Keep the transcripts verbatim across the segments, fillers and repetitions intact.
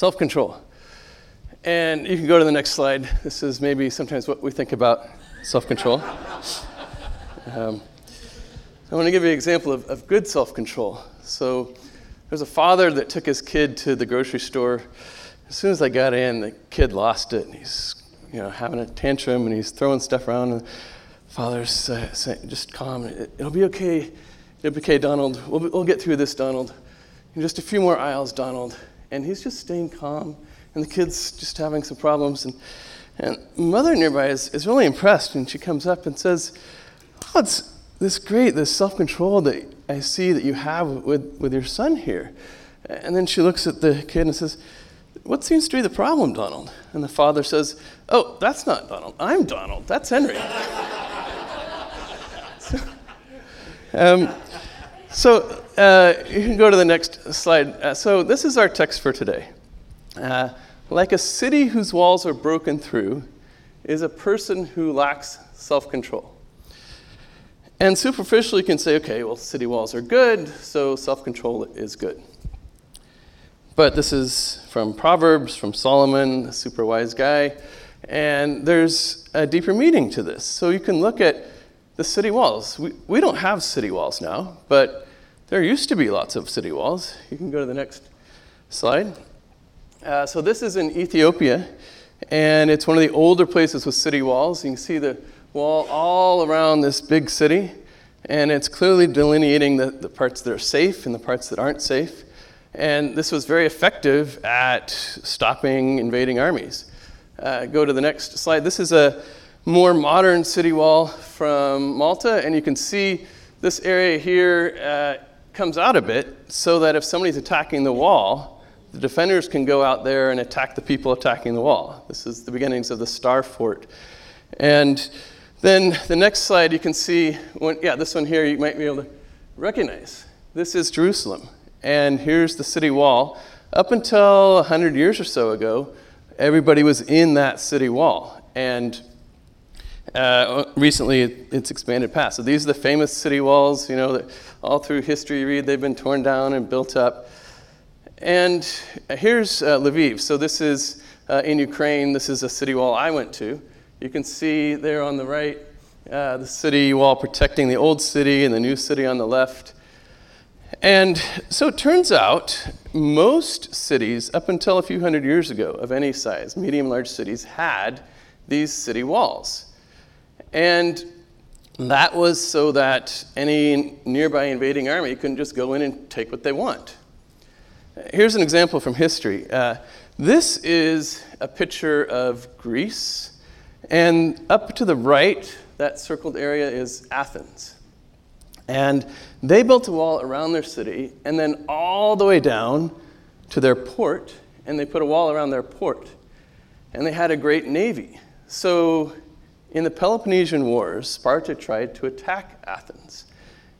self-control. And you can go to the next slide. This is maybe sometimes what we think about self-control. um, I want to give you an example of, of good self-control. So there's a father that took his kid to the grocery store. As soon as I got in, the kid lost it, and he's you know having a tantrum and he's throwing stuff around. And the father's uh, saying, "Just calm. It, it'll be okay. It'll be okay, Donald. We'll, we'll get through this, Donald. In just a few more aisles, Donald." And he's just staying calm. And the kid's just having some problems. And, and mother nearby is, is really impressed. And she comes up and says, "Oh, it's this great, this self-control that I see that you have with, with your son here." And then she looks at the kid and says, "What seems to be the problem, Donald?" And the father says, "Oh, that's not Donald. I'm Donald. That's Henry." so, um, so uh, you can go to the next slide. Uh, so this is our text for today. Uh, like a city whose walls are broken through is a person who lacks self-control. And superficially you can say, okay, well, city walls are good, so self-control is good. But this is from Proverbs, from Solomon, a super wise guy, and there's a deeper meaning to this. So you can look at the city walls. We, we don't have city walls now, but there used to be lots of city walls. You can go to the next slide. Uh, so this is in Ethiopia, and it's one of the older places with city walls. You can see the wall all around this big city, and it's clearly delineating the, the parts that are safe and the parts that aren't safe. And this was very effective at stopping invading armies. Uh, go to the next slide. This is a more modern city wall from Malta, and you can see this area here uh, comes out a bit so that if somebody's attacking the wall, the defenders can go out there and attack the people attacking the wall. This is the beginnings of the Star Fort. And then the next slide you can see, when, yeah, this one here you might be able to recognize. This is Jerusalem. And here's the city wall. Up until one hundred years or so ago, everybody was in that city wall. And uh, recently it, it's expanded past. So these are the famous city walls, you know, that all through history you read they've been torn down and built up. And here's uh, Lviv. So this is uh, in Ukraine. This is a city wall I went to. You can see there on the right, uh, the city wall protecting the old city and the new city on the left. And so it turns out most cities up until a few hundred years ago of any size, medium, large cities, had these city walls. And that was so that any nearby invading army couldn't just go in and take what they want. Here's an example from history. Uh, this is a picture of Greece, and up to the right, that circled area is Athens. And they built a wall around their city, and then all the way down to their port, and they put a wall around their port. And they had a great navy. So in the Peloponnesian Wars, Sparta tried to attack Athens,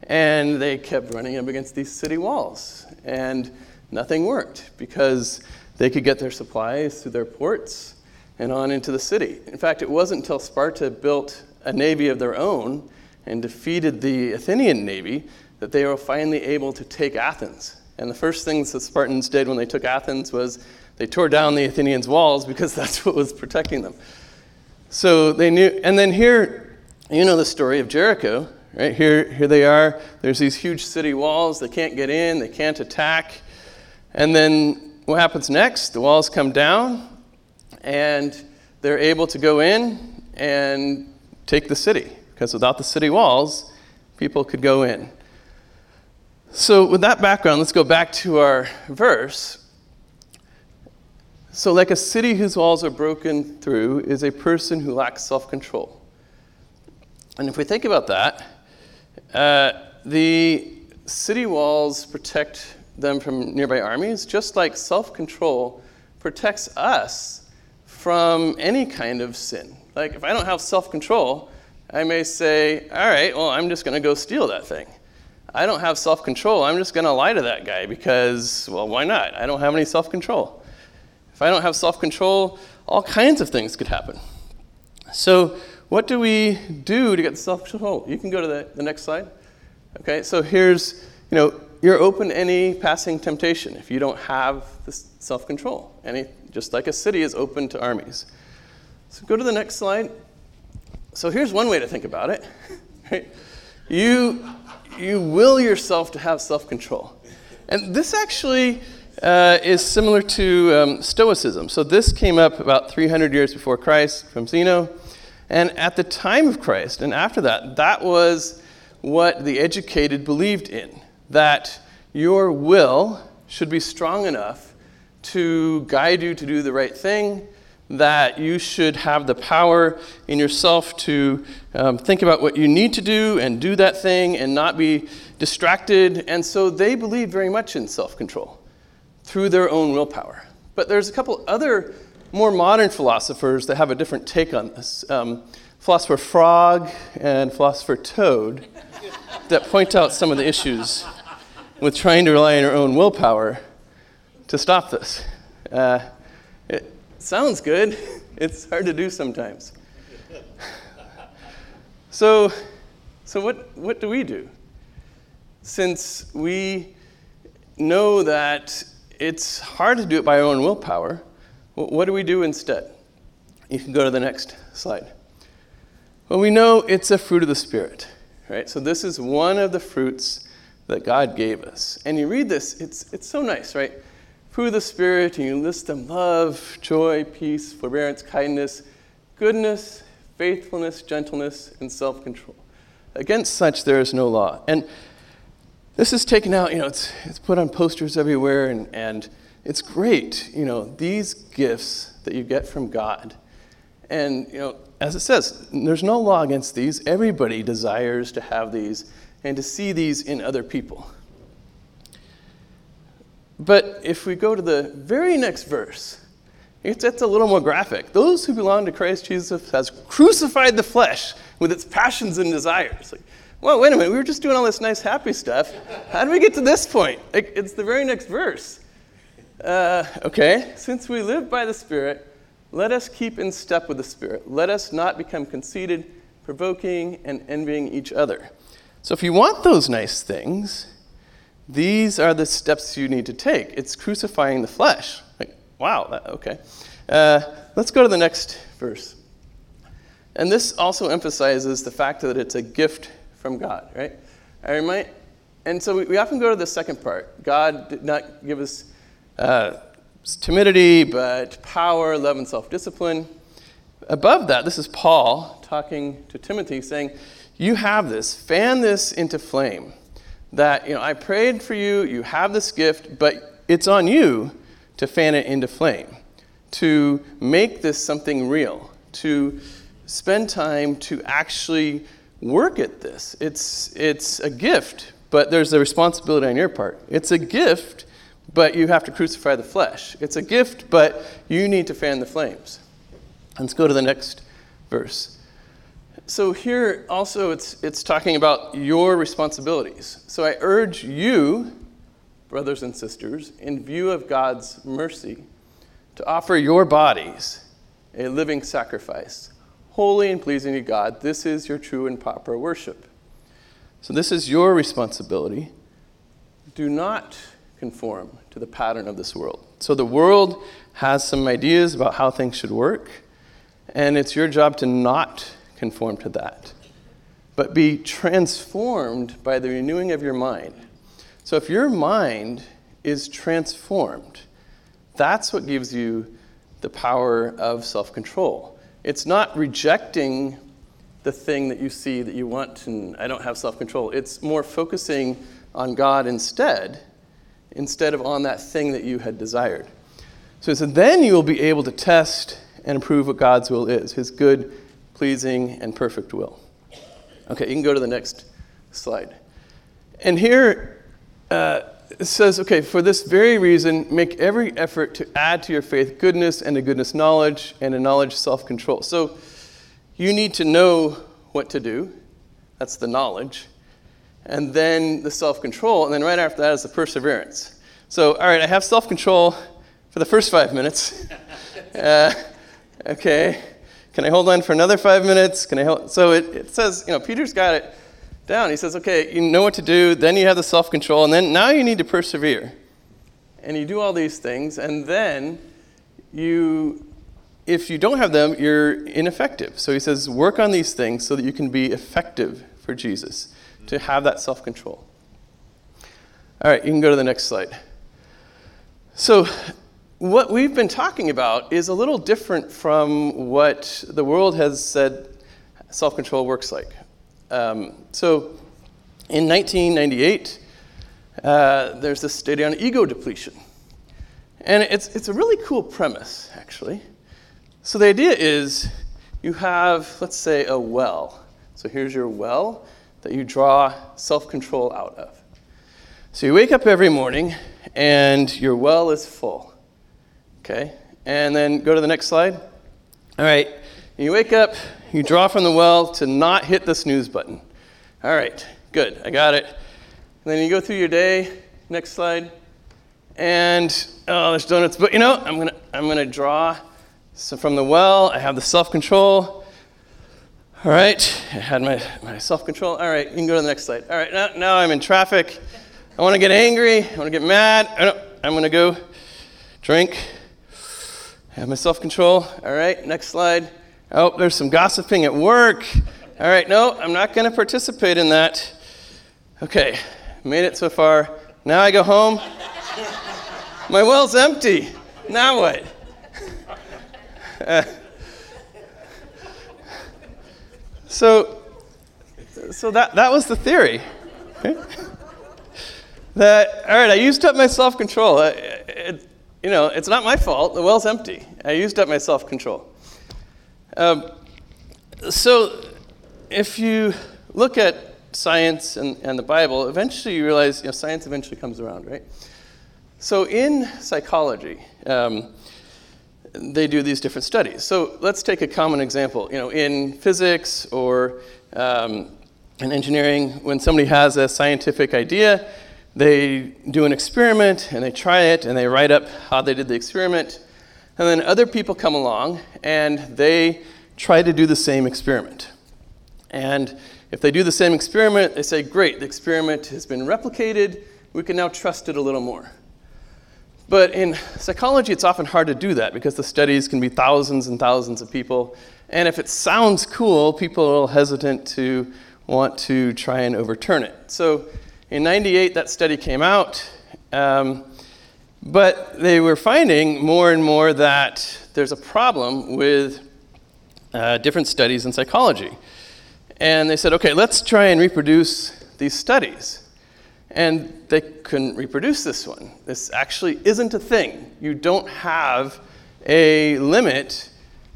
and they kept running up against these city walls. And nothing worked because they could get their supplies through their ports and on into the city. In fact, it wasn't until Sparta built a navy of their own and defeated the Athenian navy that they were finally able to take Athens. And the first things the Spartans did when they took Athens was they tore down the Athenians' walls because that's what was protecting them. So they knew, and then here, you know the story of Jericho, right? Here, here they are, there's these huge city walls, they can't get in, they can't attack. And then what happens next? The walls come down, and they're able to go in and take the city. Because without the city walls, people could go in. So with that background, let's go back to our verse. So like a city whose walls are broken through is a person who lacks self-control. And if we think about that, uh, the city walls protect them from nearby armies, just like self-control protects us from any kind of sin. Like if I don't have self-control, I may say, all right, well, I'm just gonna go steal that thing. I don't have self-control, I'm just gonna lie to that guy because, well, why not? I don't have any self-control. If I don't have self-control, all kinds of things could happen. So what do we do to get self-control? You can go to the, the next slide. Okay, so here's, you know, you're open to any passing temptation if you don't have the self-control. Any, just like a city is open to armies. So go to the next slide. So here's one way to think about it. Right? You, you will yourself to have self-control. And this actually uh, is similar to um, Stoicism. So this came up about three hundred years before Christ from Zeno. And at the time of Christ and after that, that was what the educated believed in, that your will should be strong enough to guide you to do the right thing, that you should have the power in yourself to um, think about what you need to do and do that thing and not be distracted. And so they believed very much in self-control through their own willpower. But there's a couple other more modern philosophers that have a different take on this. Um, philosopher Frog and philosopher Toad that point out some of the issues with trying to rely on your own willpower to stop this. Uh, it sounds good. It's hard to do sometimes. So, so what, what do we do? Since we know that it's hard to do it by our own willpower, what do we do instead? You can go to the next slide. Well, we know it's a fruit of the Spirit, right? So this is one of the fruits that God gave us. And you read this, it's it's so nice, right? Fruit of the Spirit, and you list them: love, joy, peace, forbearance, kindness, goodness, faithfulness, gentleness, and self-control. Against such there is no law. And this is taken out, you know, it's it's put on posters everywhere, and and it's great, you know, these gifts that you get from God. And, you know, as it says, there's no law against these. Everybody desires to have these and to see these in other people. But if we go to the very next verse, it's, it's a little more graphic. Those who belong to Christ Jesus has crucified the flesh with its passions and desires. Like, well, wait a minute, we were just doing all this nice, happy stuff. How did we get to this point? Like, it's the very next verse. Uh, okay, since we live by the Spirit, let us keep in step with the Spirit. Let us not become conceited, provoking, and envying each other. So if you want those nice things, these are the steps you need to take. It's crucifying the flesh. Like, wow, that, okay. Uh, let's go to the next verse. And this also emphasizes the fact that it's a gift from God, right? I remind, and so we, we often go to the second part. God did not give us Uh, timidity, but power, love, and self-discipline. Above that, this is Paul talking to Timothy, saying, you have this, fan this into flame. That, you know, I prayed for you, you have this gift, but it's on you to fan it into flame, to make this something real, to spend time to actually work at this. It's, it's a gift, but there's a responsibility on your part. It's a gift, but you have to crucify the flesh. It's a gift, but you need to fan the flames. Let's go to the next verse. So here also it's it's talking about your responsibilities. So I urge you, brothers and sisters, in view of God's mercy, to offer your bodies a living sacrifice, holy and pleasing to God. This is your true and proper worship. So this is your responsibility. Do not conform to the pattern of this world. So the world has some ideas about how things should work, and it's your job to not conform to that, but be transformed by the renewing of your mind. So if your mind is transformed, that's what gives you the power of self-control. It's not rejecting the thing that you see that you want, and I don't have self-control. It's more focusing on God instead, instead of on that thing that you had desired. So, so then you will be able to test and improve what God's will is, his good, pleasing, and perfect will. Okay, you can go to the next slide. And here uh, it says, okay, for this very reason, make every effort to add to your faith goodness, and to goodness knowledge, and to knowledge self-control. So you need to know what to do. That's the knowledge. And then the self-control, and then right after that is the perseverance. So, all right, I have self-control for the first five minutes. uh, okay, can I hold on for another five minutes? Can I hold? So it, it says, you know, Peter's got it down. He says, okay, you know what to do, then you have the self-control, and then now you need to persevere. And you do all these things, and then you, if you don't have them, you're ineffective. So he says, work on these things so that you can be effective for Jesus, to have that self-control. All right, you can go to the next slide. So what we've been talking about is a little different from what the world has said self-control works like. Um, so in nineteen ninety-eight, uh, there's this study on ego depletion. And it's it's a really cool premise, actually. So the idea is you have, let's say, a well. So here's your well that you draw self-control out of. So you wake up every morning, and your well is full. Okay? And then go to the next slide. All right. You wake up. You draw from the well to not hit the snooze button. All right. Good. I got it. And then you go through your day. Next slide. And, oh, there's donuts. But, you know, I'm going to I'm going to draw so from the well. I have the self-control. All right. I had my, my self-control. All right. You can go to the next slide. All right. Now, now I'm in traffic. I want to get angry. I want to get mad. I don't, I'm going to go drink. I have my self-control. All right, next slide. Oh, there's some gossiping at work. All right, no, I'm not going to participate in that. Okay, made it so far. Now I go home. My well's empty. Now what? Uh, so, so that that was the theory. Right? That, all right, I used up my self-control. I, it, you know, it's not my fault. The well's empty. I used up my self-control. Um, so if you look at science and, and the Bible, eventually you realize, you know, science eventually comes around, right? So in psychology, um, they do these different studies. So let's take a common example. You know, in physics or um, in engineering, when somebody has a scientific idea, they do an experiment, and they try it, and they write up how they did the experiment. And then other people come along, and they try to do the same experiment. And if they do the same experiment, they say, great, the experiment has been replicated. We can now trust it a little more. But in psychology, it's often hard to do that, because the studies can be thousands and thousands of people. And if it sounds cool, people are a little hesitant to want to try and overturn it. So in ninety-eight, that study came out, um, but they were finding more and more that there's a problem with uh, different studies in psychology. And they said, okay, let's try and reproduce these studies. And they couldn't reproduce this one. This actually isn't a thing. You don't have a limit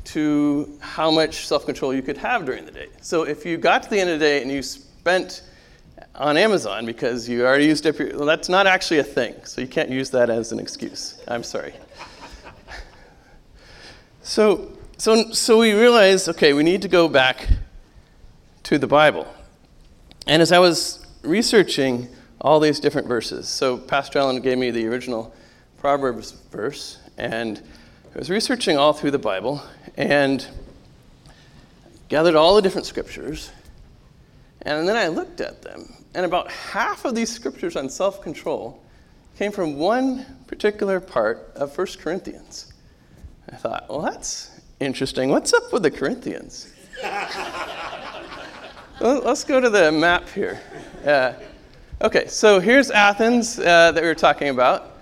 to how much self-control you could have during the day. So if you got to the end of the day and you spent on Amazon because you already used up your, well, that's not actually a thing. So you can't use that as an excuse. I'm sorry. so so, so we realized, okay, we need to go back to the Bible. And as I was researching all these different verses, so Pastor Allen gave me the original Proverbs verse, and I was researching all through the Bible and gathered all the different scriptures. And then I looked at them, and about half of these scriptures on self-control came from one particular part of First Corinthians. I thought, well, that's interesting. What's up with the Corinthians? well, let's go to the map here. Uh, okay, so here's Athens uh, that we were talking about.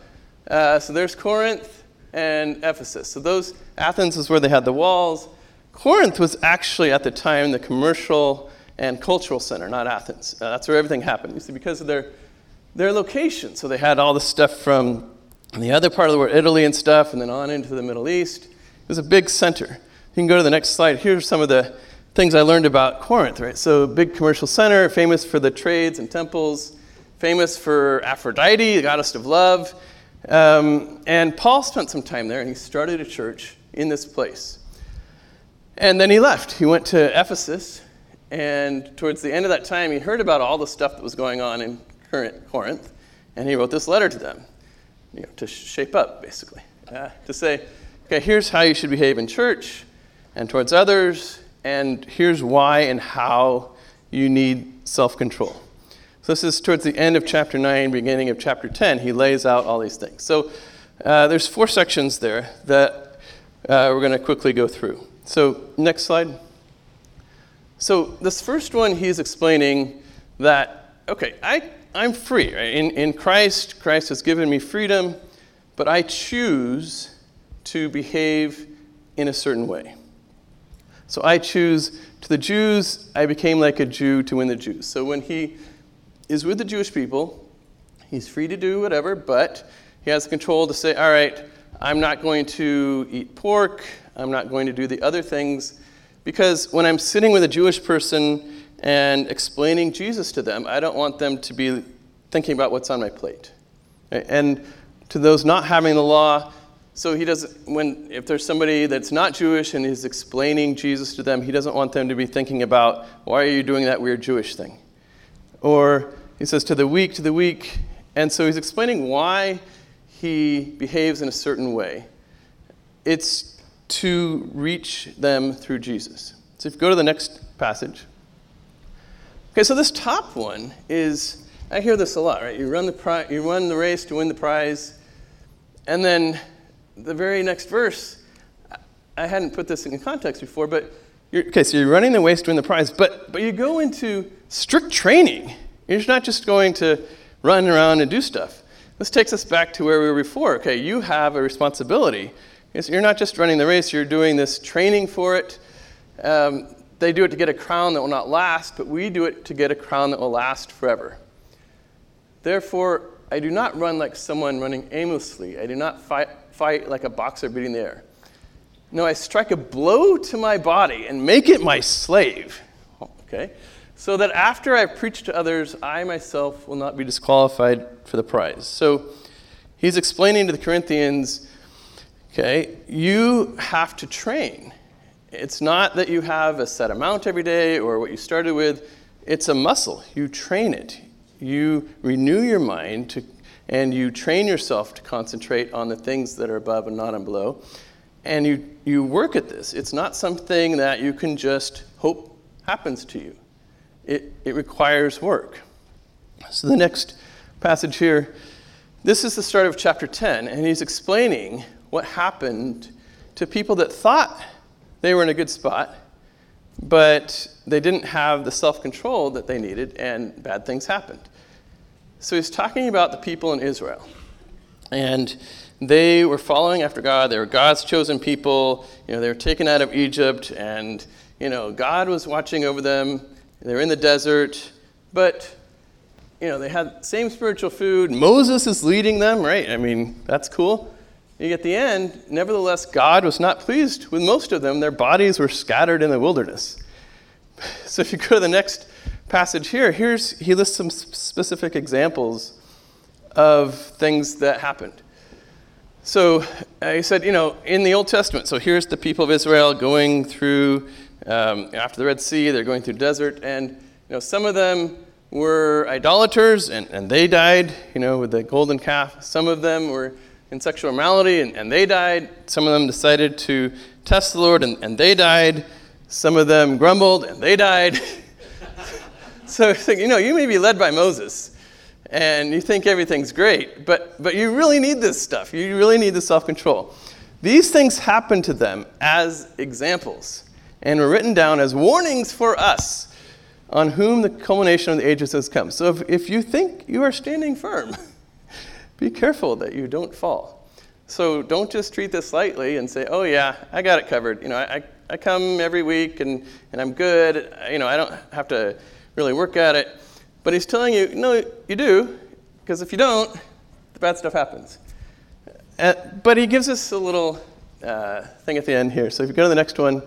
Uh, so there's Corinth and Ephesus. So those Athens is where they had the walls. Corinth was actually at the time the commercial and cultural center, not Athens. Uh, that's where everything happened. You see, because of their their location. So they had all the stuff from the other part of the world, Italy and stuff, and then on into the Middle East. It was a big center. You can go to the next slide. Here's some of the things I learned about Corinth, right? So big commercial center, famous for the trades and temples, famous for Aphrodite, the goddess of love. Um, and Paul spent some time there, and he started a church in this place. And then he left. He went to Ephesus. And towards the end of that time, he heard about all the stuff that was going on in current Corinth, and he wrote this letter to them, you know, to shape up, basically, uh, to say, okay, here's how you should behave in church and towards others, and here's why and how you need self-control. So this is towards the end of chapter nine, beginning of chapter ten. He lays out all these things. So uh, there's four sections there that uh, we're going to quickly go through. So next slide. So this first one, he's explaining that, okay, I, I'm free. Right? In, in Christ, Christ has given me freedom, but I choose to behave in a certain way. So I choose, to the Jews, I became like a Jew to win the Jews. So when he is with the Jewish people, he's free to do whatever, but he has the control to say, all right, I'm not going to eat pork, I'm not going to do the other things, because when I'm sitting with a Jewish person and explaining Jesus to them, I don't want them to be thinking about what's on my plate. And to those not having the law, so he doesn't, when, if there's somebody that's not Jewish and he's explaining Jesus to them, he doesn't want them to be thinking about, why are you doing that weird Jewish thing? Or he says, to the weak, to the weak. And so he's explaining why he behaves in a certain way. It's to reach them through Jesus. So if you go to the next passage. Okay, so this top one is, I hear this a lot, right? You run the pri- you run the race to win the prize, and then the very next verse, I hadn't put this in context before, but you're, okay, so you're running the race to win the prize, but, but you go into strict training. You're not just going to run around and do stuff. This takes us back to where we were before. Okay, you have a responsibility. You're not just running the race, you're doing this training for it. Um, they do it to get a crown that will not last, but we do it to get a crown that will last forever. Therefore, I do not run like someone running aimlessly. I do not fight, fight like a boxer beating the air. No, I strike a blow to my body and make it my slave. Okay? So that after I preach to others, I myself will not be disqualified for the prize. So he's explaining to the Corinthians, okay, you have to train. It's not that you have a set amount every day or what you started with. It's a muscle. You train it. You renew your mind to, and you train yourself to concentrate on the things that are above and not on below. And you, you work at this. It's not something that you can just hope happens to you. It, it requires work. So the next passage here, this is the start of chapter ten, and he's explaining what happened to people that thought they were in a good spot, but they didn't have the self-control that they needed, and bad things happened. So he's talking about the people in Israel. And they were following after God. They were God's chosen people. You know, they were taken out of Egypt, and you know, God was watching over them. They were in the desert, but you know, they had the same spiritual food. Moses is leading them, right? I mean, that's cool. And at the end, nevertheless, God was not pleased with most of them. Their bodies were scattered in the wilderness. So if you go to the next passage here, here's he lists some specific examples of things that happened. So uh, he said, you know, in the Old Testament, so here's the people of Israel going through, um, after the Red Sea, they're going through desert, and, you know, some of them were idolaters, and, and they died, you know, with the golden calf. Some of them were in sexual immorality, and, and they died. Some of them decided to test the Lord, and, and they died. Some of them grumbled, and they died. So it's like, you know, you may be led by Moses, and you think everything's great, but, but you really need this stuff. You really need the self-control. These things happen to them as examples, and were written down as warnings for us, on whom the culmination of the ages has come. So if, if you think you are standing firm, be careful that you don't fall. So don't just treat this lightly and say, oh yeah, I got it covered. You know, I, I I come every week, and, and I'm good. You know, I don't have to really work at it. But he's telling you, no, you do, because if you don't, the bad stuff happens. Uh, but he gives us a little uh, thing at the end here. So if you go to the next one,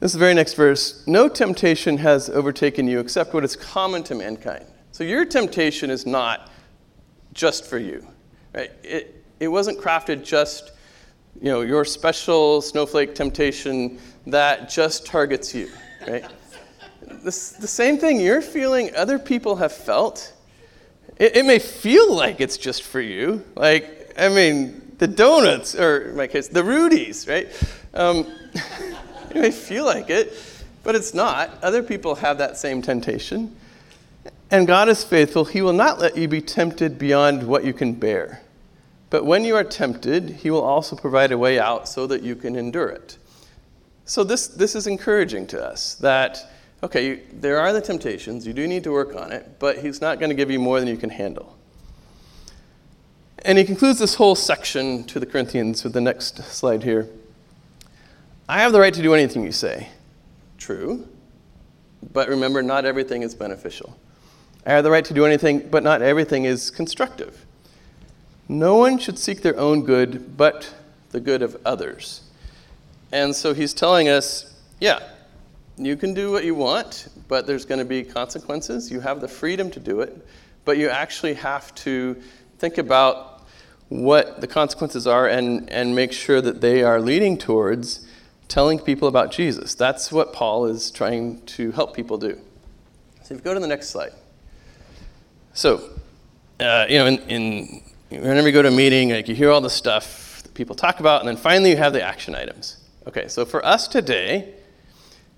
this is the very next verse. No temptation has overtaken you except what is common to mankind. So your temptation is not just for you, right? It, it wasn't crafted just, you know, your special snowflake temptation that just targets you, right? This, the same thing you're feeling other people have felt. It, it may feel like it's just for you. Like, I mean, the donuts, or in my case, the Rudies, right? Um, it may feel like it, but it's not. Other people have that same temptation. And God is faithful. He will not let you be tempted beyond what you can bear. But when you are tempted, he will also provide a way out so that you can endure it. So this, this is encouraging to us that, okay, you, there are the temptations. You do need to work on it, but he's not going to give you more than you can handle. And he concludes this whole section to the Corinthians with the next slide here. I have the right to do anything you say. True. But remember, not everything is beneficial. I have the right to do anything, but not everything is constructive. No one should seek their own good, but the good of others. And so he's telling us, yeah, you can do what you want, but there's going to be consequences. You have the freedom to do it, but you actually have to think about what the consequences are and, and make sure that they are leading towards telling people about Jesus. That's what Paul is trying to help people do. So if you go to the next slide. So, uh, you know, in... in whenever you go to a meeting, like you hear all the stuff that people talk about, and then finally you have the action items. Okay, so for us today,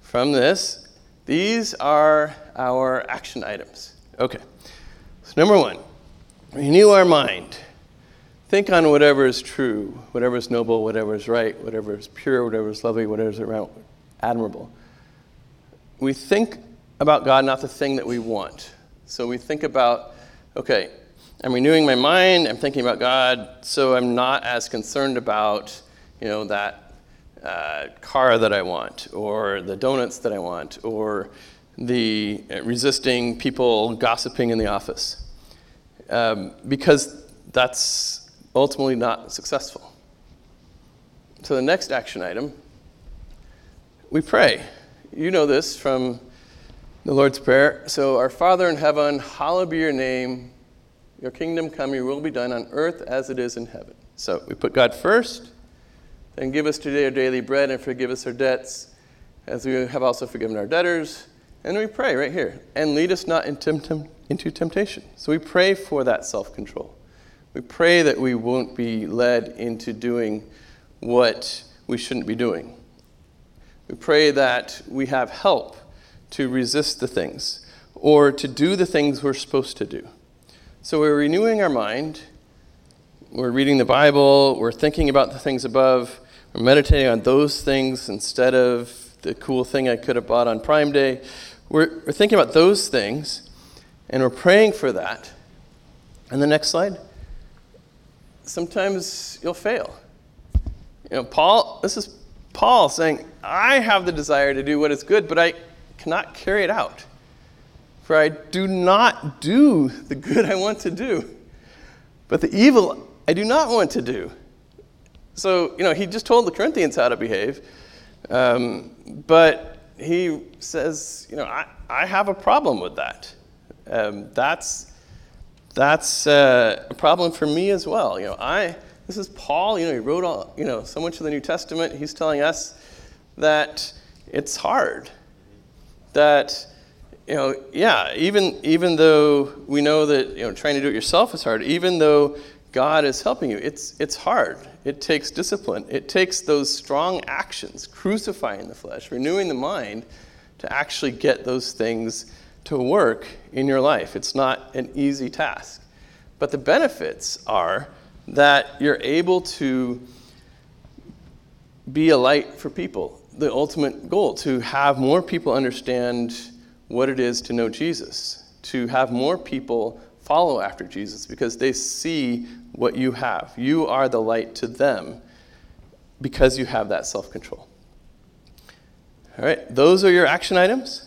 from this, these are our action items. Okay, so number one, renew our mind. Think on whatever is true, whatever is noble, whatever is right, whatever is pure, whatever is lovely, whatever is admirable. We think about God, not the thing that we want. So we think about, okay, I'm renewing my mind, I'm thinking about God, so I'm not as concerned about, you know, that uh, car that I want, or the donuts that I want, or the uh, resisting people gossiping in the office. Um, because that's ultimately not successful. So the next action item, we pray. You know this from the Lord's Prayer. So, our Father in heaven, hallowed be your name. Your kingdom come, your will be done on earth as it is in heaven. So we put God first, then give us today our daily bread and forgive us our debts as we have also forgiven our debtors. And we pray right here, and lead us not into temptation. So we pray for that self-control. We pray that we won't be led into doing what we shouldn't be doing. We pray that we have help to resist the things or to do the things we're supposed to do. So we're renewing our mind, we're reading the Bible, we're thinking about the things above, we're meditating on those things instead of the cool thing I could have bought on Prime Day. We're, we're thinking about those things, and we're praying for that. And the next slide. Sometimes you'll fail. You know, Paul, this is Paul saying, I have the desire to do what is good, but I cannot carry it out. For I do not do the good I want to do, but the evil I do not want to do. So, you know, he just told the Corinthians how to behave, um, but he says, you know, I, I have a problem with that. Um, that's that's uh, a problem for me as well. You know, I this is Paul. You know, he wrote all you know so much of the New Testament. He's telling us that it's hard. That You know, yeah, even even though we know that, you know, trying to do it yourself is hard, even though God is helping you, it's it's hard. It takes discipline. It takes those strong actions, crucifying the flesh, renewing the mind, to actually get those things to work in your life. It's not an easy task. But the benefits are that you're able to be a light for people, the ultimate goal, to have more people understand what it is to know Jesus, to have more people follow after Jesus because they see what you have. You are the light to them because you have that self-control. All right, those are your action items,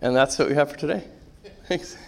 and that's what we have for today. Thanks.